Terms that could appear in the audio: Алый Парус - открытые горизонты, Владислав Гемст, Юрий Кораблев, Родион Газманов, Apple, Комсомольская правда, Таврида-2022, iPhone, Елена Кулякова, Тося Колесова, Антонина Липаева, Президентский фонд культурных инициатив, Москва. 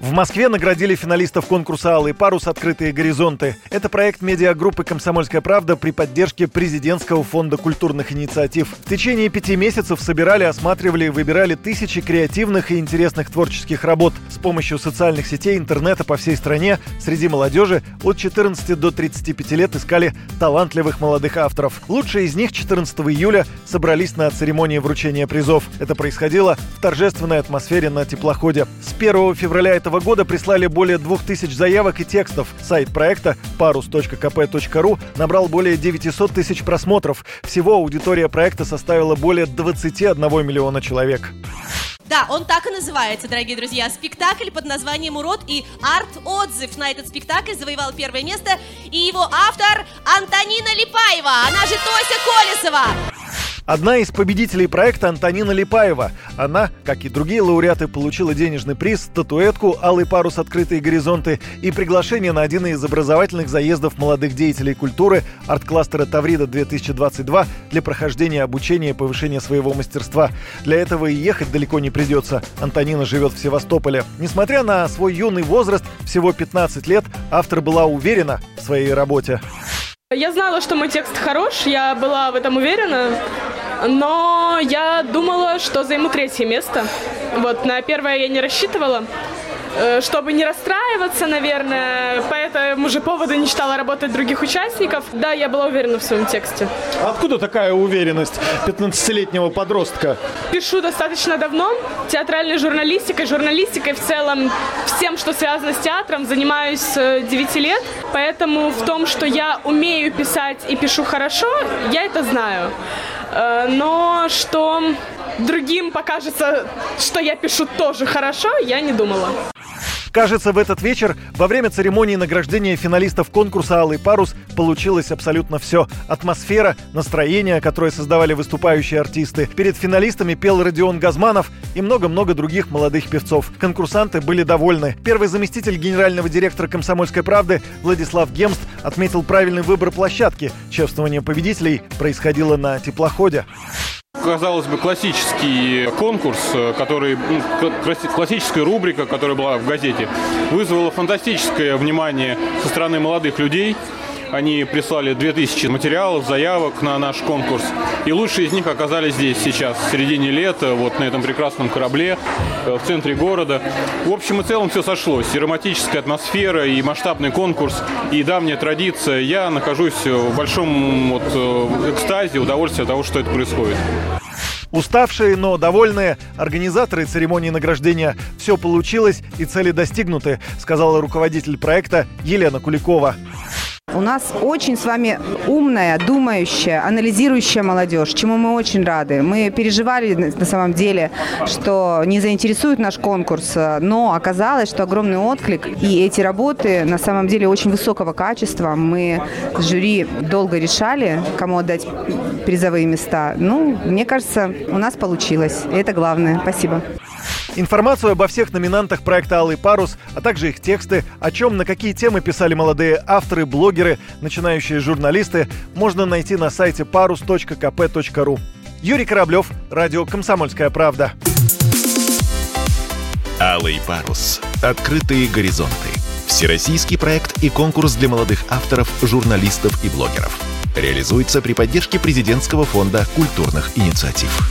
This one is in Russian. В Москве наградили финалистов конкурса «Алый парус. Открытые горизонты». Это проект медиагруппы «Комсомольская правда» при поддержке Президентского фонда культурных инициатив. В течение 5 месяцев собирали, осматривали и выбирали тысячи креативных и интересных творческих работ. С помощью социальных сетей, интернета по всей стране среди молодежи от 14 до 35 лет искали талантливых молодых авторов. Лучшие из них 14 июля собрались на церемонии вручения призов. Это происходило в торжественной атмосфере на теплоходе. С 1 февраля этого года прислали более 2000 заявок и текстов. Сайт проекта parus.kp.ru набрал более 900 тысяч просмотров. Всего аудитория проекта составила более 21 миллиона человек. Да, он так и называется, дорогие друзья. Спектакль под названием «Урод», и арт-отзыв на этот спектакль завоевал 1 место. И его автор Антонина Липаева, она же Тося Колесова. Одна из победителей проекта — Антонина Липаева. Она, как и другие лауреаты, получила денежный приз, статуэтку «Алый парус. Открытые горизонты» и приглашение на один из образовательных заездов молодых деятелей культуры арт-кластера «Таврида-2022» для прохождения обучения и повышения своего мастерства. Для этого и ехать далеко не придется. Антонина живет в Севастополе. Несмотря на свой юный возраст, всего 15 лет, автор была уверена в своей работе. Я знала, что мой текст хорош, я была в этом уверена, но я думала, что займу 3 место. Вот, на 1-е я не рассчитывала, чтобы не расстраиваться, наверное, по этому же поводу не читала работы других участников. Да, я была уверена в своем тексте. Откуда такая уверенность 15-летнего подростка? Пишу достаточно давно. Театральной журналистикой, журналистикой в целом, всем, что связано с театром, занимаюсь с 9 лет. Поэтому в том, что я умею писать и пишу хорошо, я это знаю. Но что другим покажется, что я пишу тоже хорошо, я не думала. Кажется, в этот вечер во время церемонии награждения финалистов конкурса «Алый парус» получилось абсолютно все. Атмосфера, настроение, которое создавали выступающие артисты. Перед финалистами пел Родион Газманов и много-много других молодых певцов. Конкурсанты были довольны. Первый заместитель генерального директора «Комсомольской правды» Владислав Гемст отметил правильный выбор площадки. Чествование победителей происходило на теплоходе. Казалось бы, классический конкурс, классическая рубрика, которая была в газете, вызвала фантастическое внимание со стороны молодых людей. Они прислали 2000 материалов, заявок на наш конкурс. И лучшие из них оказались здесь сейчас, в середине лета, вот на этом прекрасном корабле, в центре города. В общем и целом все сошлось. И романтическая атмосфера, и масштабный конкурс, и давняя традиция. Я нахожусь в большом экстазе, удовольствии от того, что это происходит. Уставшие, но довольные организаторы церемонии награждения. Все получилось и цели достигнуты, сказала руководитель проекта Елена Кулякова. У нас очень с вами умная, думающая, анализирующая молодежь, чему мы очень рады. Мы переживали на самом деле, что не заинтересует наш конкурс, но оказалось, что огромный отклик. И эти работы на самом деле очень высокого качества. Мы с жюри долго решали, кому отдать призовые места. Мне кажется, у нас получилось. И это главное. Спасибо. Информацию обо всех номинантах проекта «Алый парус», а также их тексты, о чем, на какие темы писали молодые авторы, блогеры, начинающие журналисты, можно найти на сайте parus.kp.ru. Юрий Кораблев, радио «Комсомольская правда». «Алый парус. Открытые горизонты». Всероссийский проект и конкурс для молодых авторов, журналистов и блогеров. Реализуется при поддержке Президентского фонда культурных инициатив.